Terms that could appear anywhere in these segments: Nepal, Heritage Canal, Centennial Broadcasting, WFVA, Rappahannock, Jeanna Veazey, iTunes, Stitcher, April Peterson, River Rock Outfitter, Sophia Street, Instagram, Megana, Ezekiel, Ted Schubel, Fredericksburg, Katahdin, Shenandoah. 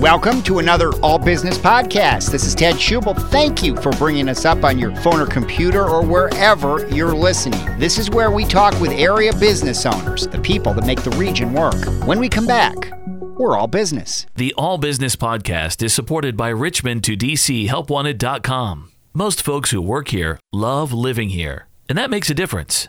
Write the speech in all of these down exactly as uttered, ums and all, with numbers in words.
Welcome to another All Business Podcast. This is Ted Schubel. Thank you for bringing us up on your phone or computer or wherever you're listening. This is where we talk with area business owners, the people that make the region work. When we come back, we're all business. The All Business Podcast is supported by Richmond to D C Help Wanted dot com. Most folks who work here love living here, and that makes a difference.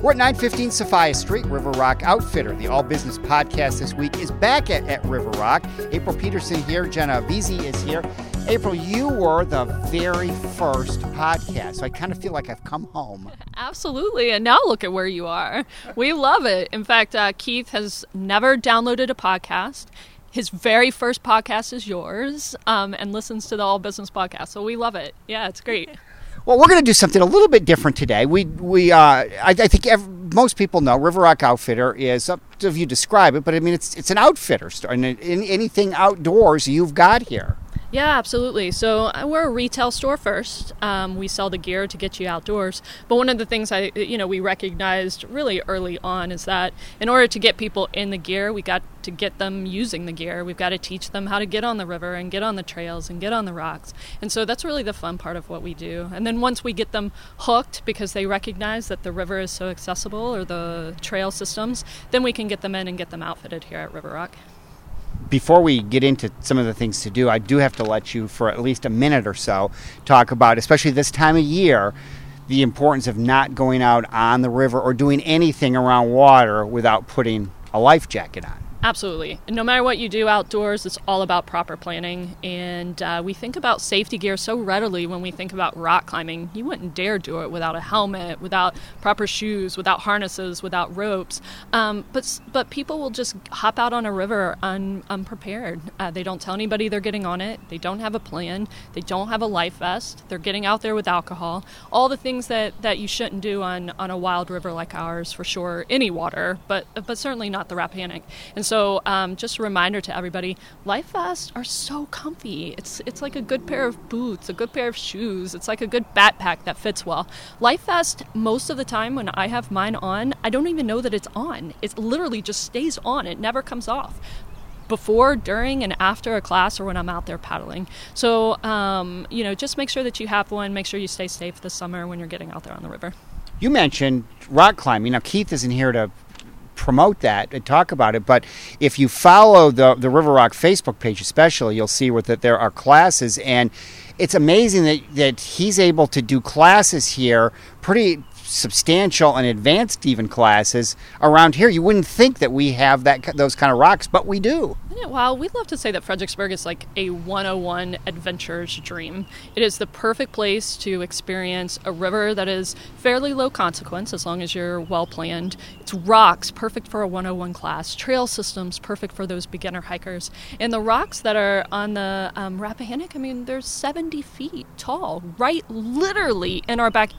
We're at nine fifteen Sophia Street, River Rock Outfitter. The All Business Podcast this week is back at, at River Rock. April Peterson here. Jeanna Veazey is here. April, you were the very first podcast, so I kind of feel like I've come home. Absolutely, and now look at where you are. We love it. In fact, uh, Keith has never downloaded a podcast. His very first podcast is yours, um, and listens to the All Business Podcast, so we love it. Yeah, it's great. Well, we're going to do something a little bit different today. We, we, uh, I, I think every, most people know River Rock Outfitter is, up to if you describe it, but I mean, it's it's an outfitter store, and in anything outdoors you've got here. Yeah, absolutely. So we're a retail store first. Um, we sell the gear to get you outdoors. But one of the things I, you know, we recognized really early on is that in order to get people in the gear, we got to get them using the gear. We've got to teach them how to get on the river and get on the trails and get on the rocks. And so that's really the fun part of what we do. And then once we get them hooked because they recognize that the river is so accessible or the trail systems, then we can get them in and get them outfitted here at River Rock. Before we get into some of the things to do, I do have to let you, for at least a minute or so, talk about, especially this time of year, the importance of not going out on the river or doing anything around water without putting a life jacket on. Absolutely. And no matter what you do outdoors, it's all about proper planning. And uh, we think about safety gear so readily when we think about rock climbing. You wouldn't dare do it without a helmet, without proper shoes, without harnesses, without ropes. Um, but but people will just hop out on a river un, unprepared. Uh, they don't tell anybody they're getting on it. They don't have a plan. They don't have a life vest. They're getting out there with alcohol. All the things that, that you shouldn't do on, on a wild river like ours, for sure, any water, but but certainly not the Rappahannock. And So um, just a reminder to everybody, life vests are so comfy. It's it's like a good pair of boots, a good pair of shoes. It's like a good backpack that fits well. Life vest, most of the time when I have mine on, I don't even know that it's on. It literally just stays on. It never comes off. Before, during, and after a class or when I'm out there paddling. So, um, you know, just make sure that you have one. Make sure you stay safe this summer when you're getting out there on the river. You mentioned rock climbing. Now, Keith isn't here to promote that and talk about it, but if you follow the the River Rock Facebook page especially, you'll see with that there are classes, and it's amazing that that he's able to do classes here, pretty substantial and advanced even classes around here. You wouldn't think that we have that those kind of rocks, but we do. Wow, we love to say that Fredericksburg is like a one oh one adventurer's dream. It is the perfect place to experience a river that is fairly low consequence as long as you're well planned. It's rocks, perfect for a one oh one class. Trail systems, perfect for those beginner hikers. And the rocks that are on the um, Rappahannock, I mean, they're seventy feet tall, right literally in our back.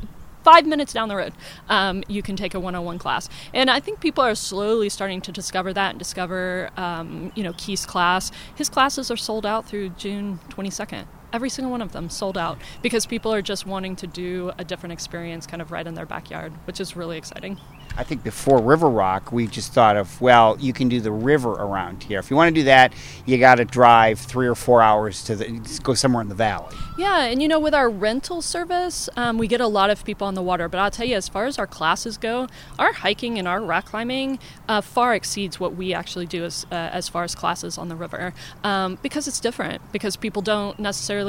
Five minutes down the road, um, you can take a one oh one class. And I think people are slowly starting to discover that and discover, um, you know, Keith's class. His classes are sold out through June twenty-second. Every single one of them sold out because people are just wanting to do a different experience kind of right in their backyard, which is really exciting. I think before River Rock, we just thought of, well, you can do the river around here. If you want to do that, you got to drive three or four hours to the, go somewhere in the valley. Yeah, and you know, with our rental service, um, we get a lot of people on the water. But I'll tell you, as far as our classes go, our hiking and our rock climbing uh, far exceeds what we actually do as, uh, as far as classes on the river um, because it's different, because people don't necessarily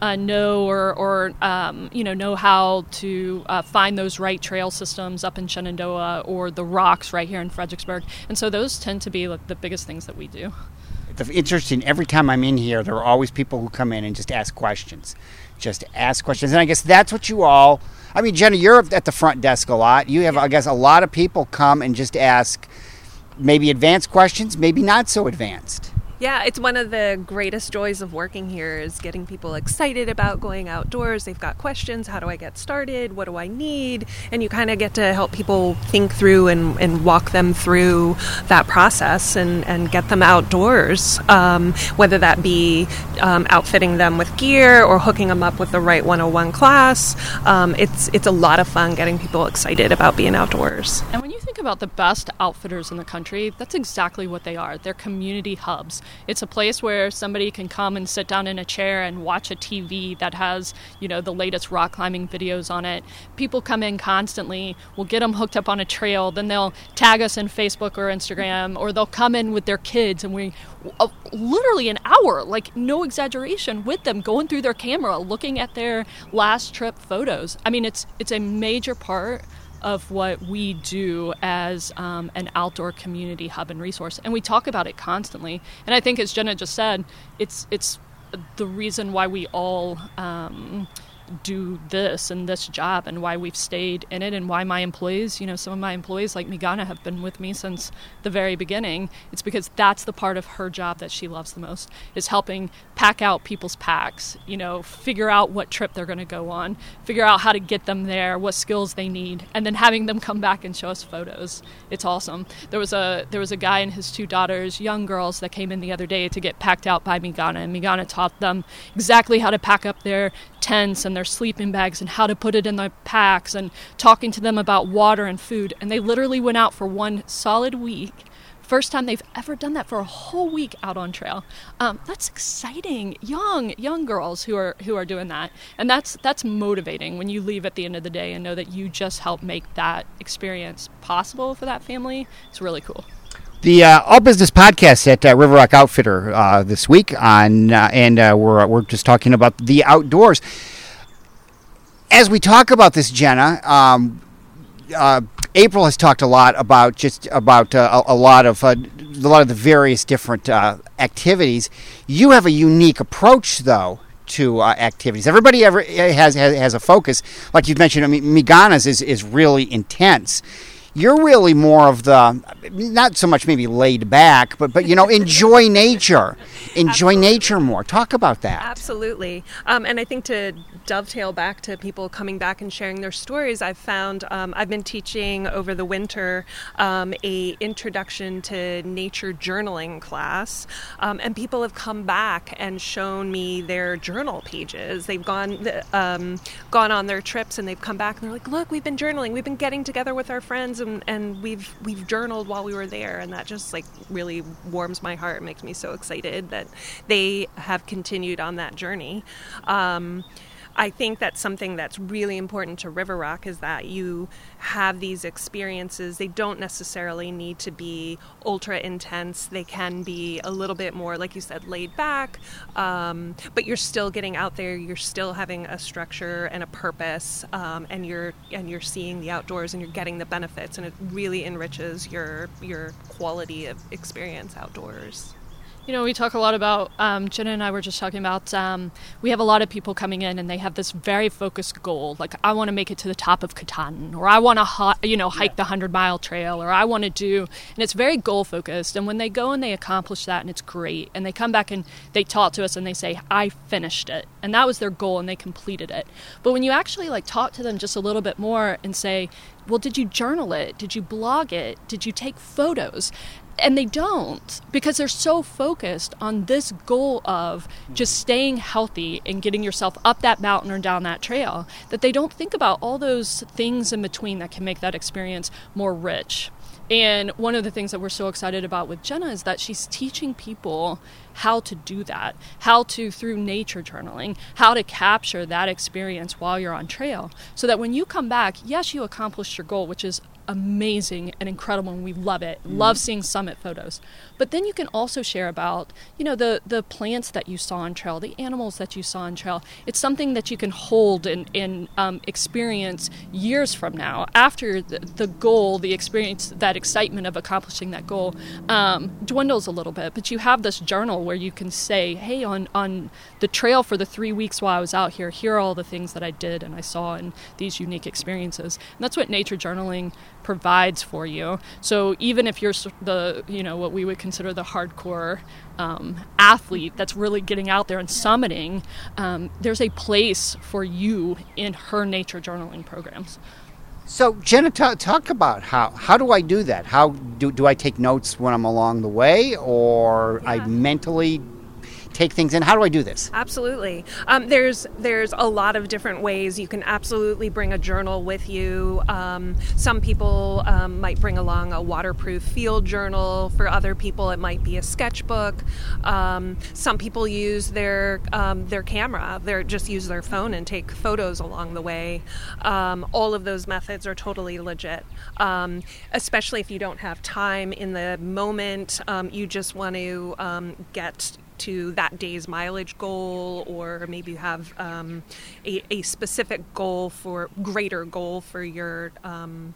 Uh, know or, or um, you know, know how to uh, find those right trail systems up in Shenandoah or the rocks right here in Fredericksburg. And so those tend to be like, the biggest things that we do. It's interesting. Every time I'm in here, there are always people who come in and just ask questions. Just ask questions. And I guess that's what you all... I mean, Jeanna, you're at the front desk a lot. You have, I guess, a lot of people come and just ask maybe advanced questions, maybe not so advanced. Yeah, it's one of the greatest joys of working here is getting people excited about going outdoors. They've got questions. How do I get started? What do I need? And you kind of get to help people think through and, and walk them through that process and, and get them outdoors, um, whether that be um, outfitting them with gear or hooking them up with the right one oh one class. Um, it's, it's a lot of fun getting people excited about being outdoors. And when you think about the best outfitters in the country, that's exactly what they are. They're community hubs. It's a place where somebody can come and sit down in a chair and watch a T V that has, you know, the latest rock climbing videos on it. People come in constantly. We'll get them hooked up on a trail. Then they'll tag us in Facebook or Instagram, or they'll come in with their kids, and we uh, literally an hour, like no exaggeration, with them going through their camera, looking at their last trip photos. I mean, it's it's a major part of what we do as um, an outdoor community hub and resource. And we talk about it constantly. And I think, as Jeanna just said, it's it's the reason why we all um, do this and this job and why we've stayed in it and why my employees, you know, some of my employees like Megana have been with me since the very beginning. It's because that's the part of her job that she loves the most, is helping pack out people's packs, you know, figure out what trip they're going to go on, figure out how to get them there, what skills they need, and then having them come back and show us photos. It's awesome. There was a there was a guy and his two daughters, young girls, that came in the other day to get packed out by Megana, and Megana taught them exactly how to pack up their tents and their sleeping bags and how to put it in their packs, and talking to them about water and food. And they literally went out for one solid week. First time they've ever done that for a whole week out on trail. Um, that's exciting. Young, young girls who are who are doing that. And that's that's motivating when you leave at the end of the day and know that you just helped make that experience possible for that family. It's really cool. The uh, All Business Podcast at uh, River Rock Outfitter uh, this week on, uh, and uh, we're we're just talking about the outdoors. As we talk about this, Jeanna, um, uh, April has talked a lot about just about uh, a, a lot of uh, a lot of the various different uh, activities. You have a unique approach, though, to uh, activities. Everybody ever has, has has a focus, like you've mentioned. I mean, Megana's is is really intense. You're really more of the, not so much maybe laid back, but, but you know, enjoy nature. Enjoy Absolutely. Nature more. Talk about that. Absolutely. Um, and I think to dovetail back to people coming back and sharing their stories, I've found, um, I've been teaching over the winter um, a introduction to nature journaling class. Um, and people have come back and shown me their journal pages. They've gone, um, gone on their trips and they've come back and they're like, look, we've been journaling. We've been getting together with our friends. And, and we've we've journaled while we were there, and that just like really warms my heart. It makes me so excited that they have continued on that journey. Um, I think that's something that's really important to River Rock, is that you have these experiences. They don't necessarily need to be ultra intense. They can be a little bit more, like you said, laid back, um, but you're still getting out there. You're still having a structure and a purpose, um, and you're and you're seeing the outdoors and you're getting the benefits, and it really enriches your your quality of experience outdoors. You know, we talk a lot about, um, Jeanna and I were just talking about, um, we have a lot of people coming in and they have this very focused goal. Like, I want to make it to the top of Katahdin, or I want to, ho- you know, hike yeah. the hundred mile trail, or I want to do, and it's very goal focused. And when they go and they accomplish that, and it's great, and they come back and they talk to us and they say, I finished it. And that was their goal and they completed it. But when you actually like talk to them just a little bit more and say, well, did you journal it? Did you blog it? Did you take photos? And they don't, because they're so focused on this goal of just staying healthy and getting yourself up that mountain or down that trail, that they don't think about all those things in between that can make that experience more rich. And one of the things that we're so excited about with Jeanna is that she's teaching people how to do that, how to, through nature journaling, how to capture that experience while you're on trail, so that when you come back, yes, you accomplished your goal, which is amazing and incredible, and we love it. Mm. Love seeing summit photos. But then you can also share about, you know, the the plants that you saw on trail, the animals that you saw on trail. It's something that you can hold and, and um, experience years from now, after the, the goal, the experience, that excitement of accomplishing that goal um, dwindles a little bit. But you have this journal where you can say, hey, on, on the trail for the three weeks while I was out here, here are all the things that I did and I saw and these unique experiences. And that's what nature journaling provides for you. So even if you're the, you know, what we would consider the hardcore um, athlete that's really getting out there and summiting, um, there's a place for you in her nature journaling programs. So, Jeanna, t- talk about how, how do I do that? How do, do I take notes when I'm along the way, or yeah. I mentally take things in? How do I do this? Absolutely. Um, there's there's a lot of different ways. You can absolutely bring a journal with you. Um, some people um, might bring along a waterproof field journal. For other people, it might be a sketchbook. Um, some people use their um, their camera. They just use their phone and take photos along the way. Um, all of those methods are totally legit, um, especially if you don't have time in the moment. Um, you just want to um, get to that day's mileage goal, or maybe you have um, a, a specific goal for greater goal for your um,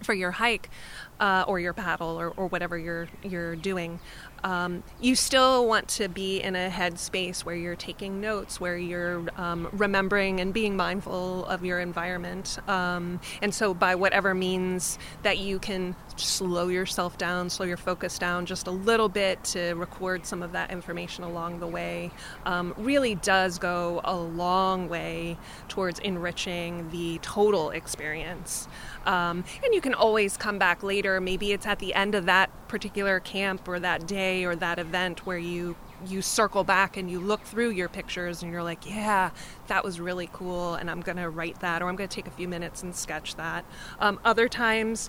for your hike uh, or your paddle or, or whatever you're you're doing. Um, you still want to be in a headspace where you're taking notes, where you're um, remembering and being mindful of your environment. Um, and so, by whatever means that you can, slow yourself down, slow your focus down just a little bit to record some of that information along the way, um, really does go a long way towards enriching the total experience. Um, and you can always come back later. Maybe it's at the end of that particular camp or that day or that event where you you circle back and you look through your pictures and you're like, yeah, that was really cool, and I'm going to write that, or I'm going to take a few minutes and sketch that. Um, other times,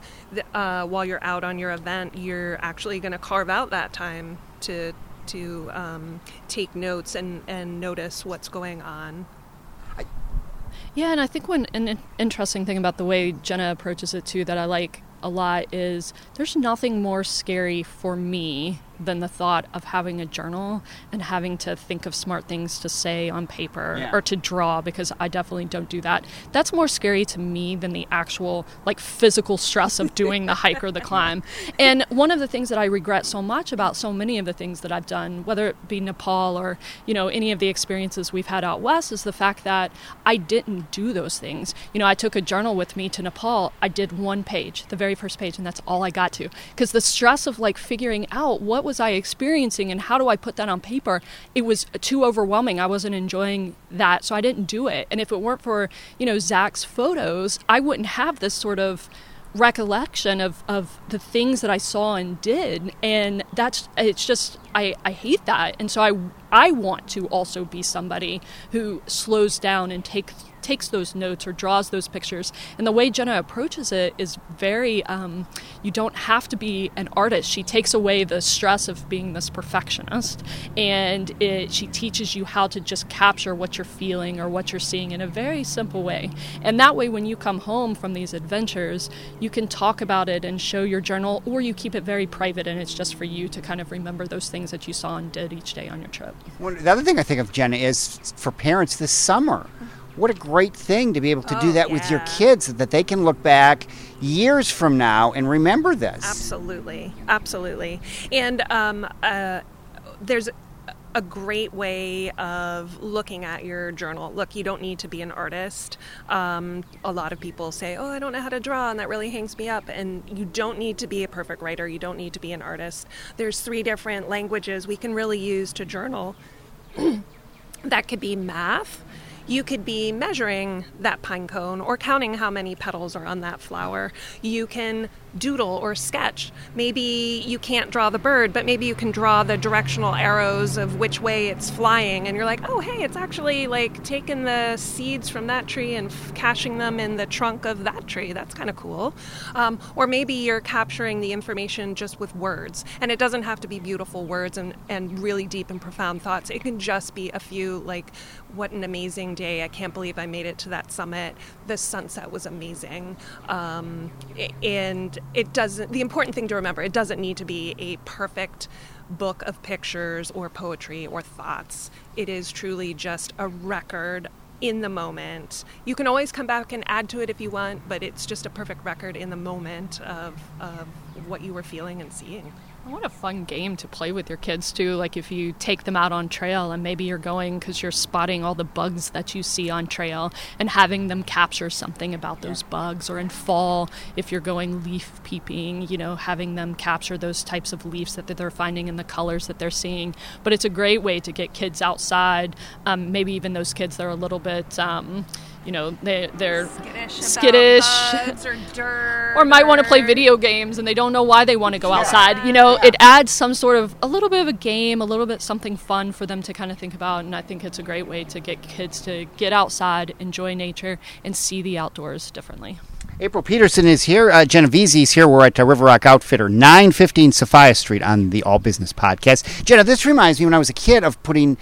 uh, while you're out on your event, you're actually going to carve out that time to to um, take notes and, and notice what's going on. Yeah, and I think one an interesting thing about the way Jeanna approaches it too that I like a lot is there's nothing more scary for me than the thought of having a journal and having to think of smart things to say on paper yeah. or to draw, because I definitely don't do that. That's more scary to me than the actual like physical stress of doing the hike or the climb. And one of the things that I regret so much about so many of the things that I've done, whether it be Nepal or, you know, any of the experiences we've had out west, is the fact that I didn't do those things. You know, I took a journal with me to Nepal. I did one page, the very first page, and that's all I got to, because the stress of like figuring out what was I experiencing and how do I put that on paper, it was too overwhelming. I wasn't enjoying that, so I didn't do it. And if it weren't for, you know, Zach's photos, I wouldn't have this sort of recollection of of the things that I saw and did. And that's, it's just, I, I hate that. And so I I want to also be somebody who slows down and take takes those notes or draws those pictures. And the way Jeanna approaches it is very, um, you don't have to be an artist. She takes away the stress of being this perfectionist, and it, she teaches you how to just capture what you're feeling or what you're seeing in a very simple way. And that way, when you come home from these adventures, you can talk about it and show your journal, or you keep it very private and it's just for you to kind of remember those things that you saw and did each day on your trip. Well, the other thing I think of, Jeanna, is for parents this summer. What a great thing to be able to oh, do that yeah. with your kids, that they can look back years from now and remember this. Absolutely. Absolutely. And um, uh, there's a great way of looking at your journal. Look, you don't need to be an artist. Um, a lot of people say, oh, I don't know how to draw, and that really hangs me up. And you don't need to be a perfect writer. You don't need to be an artist. There's three different languages we can really use to journal. That could be math. You could be measuring that pine cone or counting how many petals are on that flower. You can doodle or sketch. Maybe you can't draw the bird, but maybe you can draw the directional arrows of which way it's flying. And you're like, oh, hey, it's actually like taking the seeds from that tree and f- caching them in the trunk of that tree. That's kind of cool. Um, or maybe you're capturing the information just with words. And it doesn't have to be beautiful words and, and really deep and profound thoughts. It can just be a few, like, what an amazing day. I can't believe I made it to that summit. The sunset was amazing. Um, and It doesn't, the important thing to remember, it doesn't need to be a perfect book of pictures or poetry or thoughts. It is truly just a record in the moment. You can always come back and add to it if you want, but it's just a perfect record in the moment of, of what you were feeling and seeing. What a fun game to play with your kids, too. Like if you take them out on trail and maybe you're going because you're spotting all the bugs that you see on trail and having them capture something about those yeah. bugs. Or in fall, if you're going leaf peeping, you know, having them capture those types of leaves that they're finding and the colors that they're seeing. But it's a great way to get kids outside, um, maybe even those kids that are a little bit... Um, You know, they, they're skittish, skittish or, dirt or might want to play video games and they don't know why they want to go yeah. outside. You know, yeah. it adds some sort of a little bit of a game, a little bit something fun for them to kind of think about. And I think it's a great way to get kids to get outside, enjoy nature, and see the outdoors differently. April Peterson is here. Uh, Jeanna Veazey is here. We're at uh, River Rock Outfitter, nine fifteen Sophia Street on the All Business Podcast. Jeanna, this reminds me when I was a kid of putting,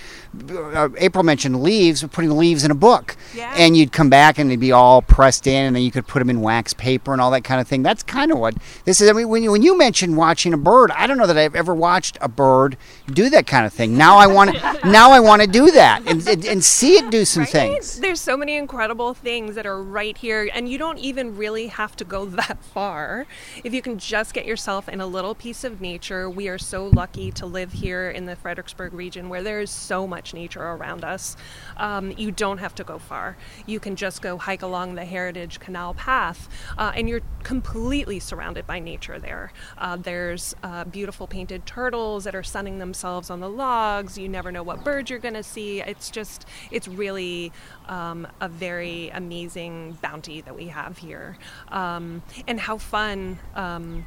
uh, April mentioned leaves, putting leaves in a book. Yeah. And you'd come back and they'd be all pressed in and then you could put them in wax paper and all that kind of thing. That's kind of what this is. I mean, when you, when you mentioned watching a bird, I don't know that I've ever watched a bird do that kind of thing. Now I want to now I want to do that and, and, and see it do some right? things. There's so many incredible things that are right here and you don't even really have to go that far. If you can just get yourself in a little piece of nature, we are so lucky to live here in the Fredericksburg region where there is so much nature around us. Um, you don't have to go far. You can just go hike along the Heritage Canal path uh, and you're completely surrounded by nature there. Uh, there's uh, beautiful painted turtles that are sunning themselves on the logs. You never know what birds you're going to see. It's just, it's really um, a very amazing bounty that we have here. Um, and how fun um,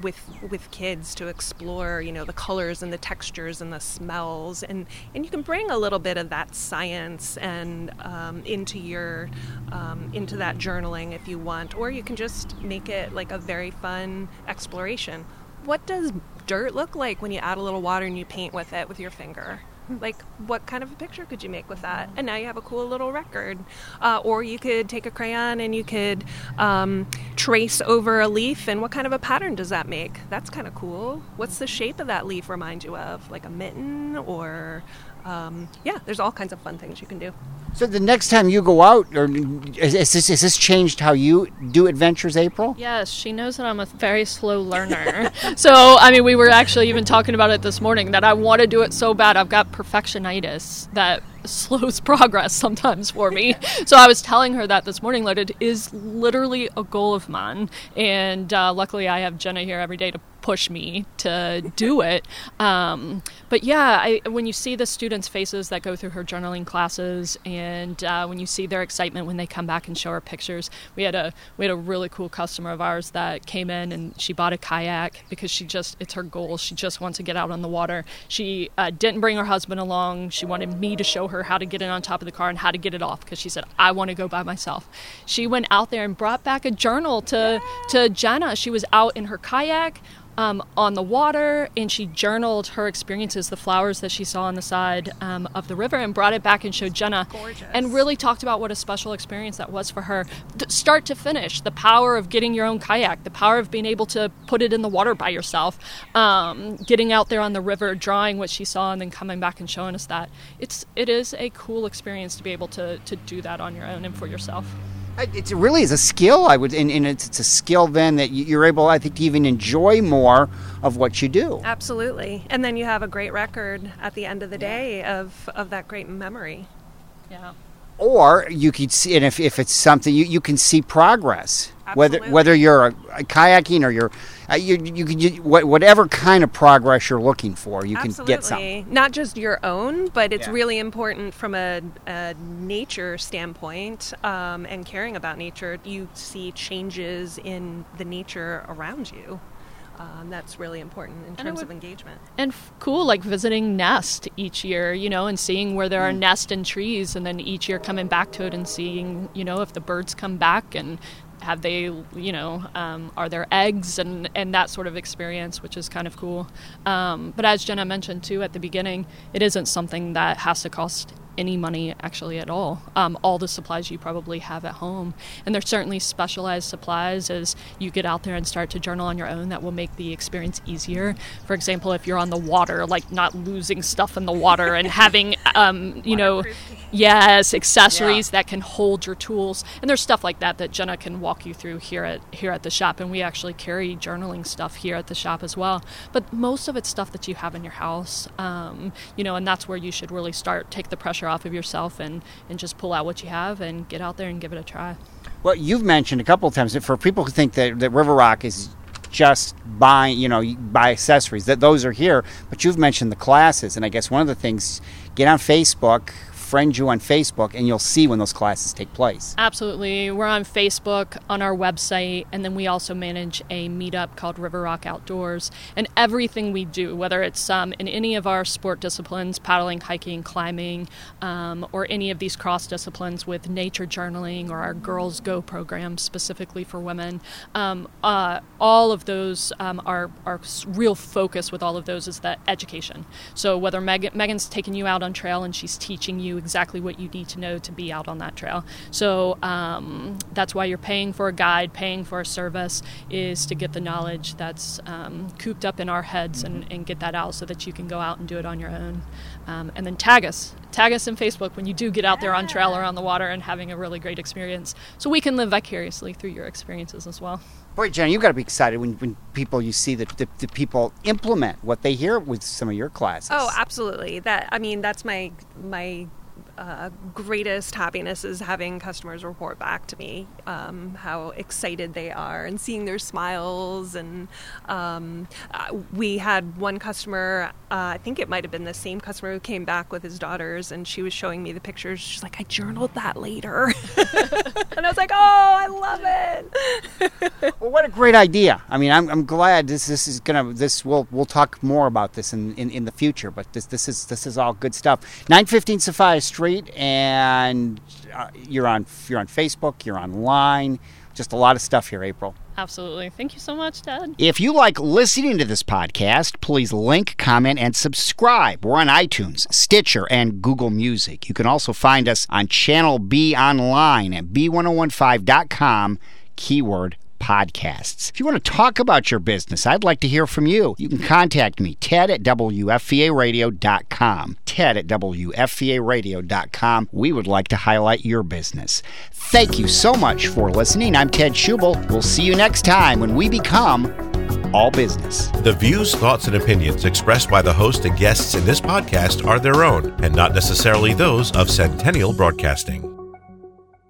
with with kids to explore, you know, the colors and the textures and the smells, and, and you can bring a little bit of that science and um, into your um, into that journaling if you want, or you can just make it like a very fun exploration. What does dirt look like when you add a little water and you paint with it with your finger? Like, what kind of a picture could you make with that? And now you have a cool little record. Uh, or you could take a crayon and you could um, trace over a leaf, and what kind of a pattern does that make? That's kind of cool. What's the shape of that leaf remind you of? Like a mitten or... Um, yeah, there's all kinds of fun things you can do. So the next time you go out, or is, is this, is this changed how you do adventures, April? Yes, she knows that I'm a very slow learner. So, I mean, we were actually even talking about it this morning that I want to do it so bad. I've got perfectionitis that slows progress sometimes for me. So I was telling her that this morning, that it is literally a goal of mine. And uh, luckily I have Jeanna here every day to push me to do it. Um, but yeah, I, when you see the students' faces that go through her journaling classes, and uh, when you see their excitement when they come back and show her pictures, we had a we had a really cool customer of ours that came in and she bought a kayak because she just it's her goal. She just wants to get out on the water. She uh, didn't bring her husband along. She wanted me to show her how to get it on top of the car and how to get it off because she said, I want to go by myself. She went out there and brought back a journal to to Jeanna. She was out in her kayak. Um, on the water, and she journaled her experiences, the flowers that she saw on the side um, of the river, and brought it back and showed Jeanna. Gorgeous. And really talked about what a special experience that was for her, Th- start to finish, the power of getting your own kayak, the power of being able to put it in the water by yourself, um, getting out there on the river, drawing what she saw, and then coming back and showing us that. It's, it is a cool experience to be able to, to do that on your own and for yourself. It really is a skill, I would, and, and it's, it's a skill then that you're able, I think, to even enjoy more of what you do. Absolutely. And then you have a great record at the end of the day of, of that great memory. Yeah. Or you could see, and if, if it's something, you, you can see progress. Absolutely. Whether whether you're a, a kayaking or you're, uh, you you can you, whatever kind of progress you're looking for, you Absolutely. Can get something. Not just your own, but it's yeah. really important from a, a nature standpoint um, and caring about nature. You see changes in the nature around you. Um, that's really important in terms would, of engagement. And f- cool, like visiting nest each year, you know, and seeing where there are mm. nests and trees, and then each year coming back to it and seeing, you know, if the birds come back and have they, you know, um, are there eggs and, and that sort of experience, which is kind of cool. Um, but as Jeanna mentioned, too, at the beginning, it isn't something that has to cost any money actually at all. Um, all the supplies you probably have at home. And there's certainly specialized supplies as you get out there and start to journal on your own that will make the experience easier. For example, if you're on the water, like not losing stuff in the water and having, um, you know, Yes, accessories yeah. that can hold your tools. And there's stuff like that that Jeanna can walk you through here at here at the shop. And we actually carry journaling stuff here at the shop as well. But most of it's stuff that you have in your house, um, you know, and that's where you should really start. Take the pressure off of yourself and, and just pull out what you have and get out there and give it a try. Well, you've mentioned a couple of times that for people who think that, that River Rock is just buy, you know, buy accessories, that those are here, but you've mentioned the classes. And I guess one of the things, get on Facebook, friend you on Facebook, and you'll see when those classes take place. Absolutely. We're on Facebook, on our website, and then we also manage a meetup called River Rock Outdoors. And everything we do, whether it's um, in any of our sport disciplines, paddling, hiking, climbing, um, or any of these cross disciplines with nature journaling or our Girls Go program specifically for women, um, uh, all of those, um, our, our real focus with all of those is that education. So whether Meg- Megan's taking you out on trail and she's teaching you exactly what you need to know to be out on that trail. So um, that's why you're paying for a guide, paying for a service, is to get the knowledge that's um, cooped up in our heads and, and get that out so that you can go out and do it on your own. Um, and then tag us. Tag us in Facebook when you do get out there on trail or on the water and having a really great experience, so we can live vicariously through your experiences as well. Boy, Jeanna, you've got to be excited when, when people you see that the, the people implement what they hear with some of your classes. Oh, absolutely. That I mean, that's my my uh, greatest happiness, is having customers report back to me um, how excited they are and seeing their smiles. And um, uh, we had one customer, uh, I think it might have been the same customer, who came back with his daughters, and she was showing me the pictures. She's like, I journaled that later. And I was like, oh, I love it. Well, what a great idea. I mean, I'm, I'm glad this this is gonna this we'll we'll talk more about this in, in, in the future, but this this is this is all good stuff. nine fifteen Sophia Street, and uh, you're on you're on Facebook, you're online, just a lot of stuff here, April. Absolutely. Thank you so much, Ted. If you like listening to this podcast, please link, comment, and subscribe. We're on iTunes, Stitcher, and Google Music. You can also find us on Channel B online at b ten fifteen dot com, keyword podcasts. If you want to talk about your business, I'd like to hear from you. You can contact me, Ted at W F V A radio dot com. Ted at W F V A radio dot com. We would like to highlight your business. Thank you so much for listening. I'm Ted Schubel. We'll see you next time when we become all business. The views, thoughts, and opinions expressed by the host and guests in this podcast are their own and not necessarily those of Centennial Broadcasting.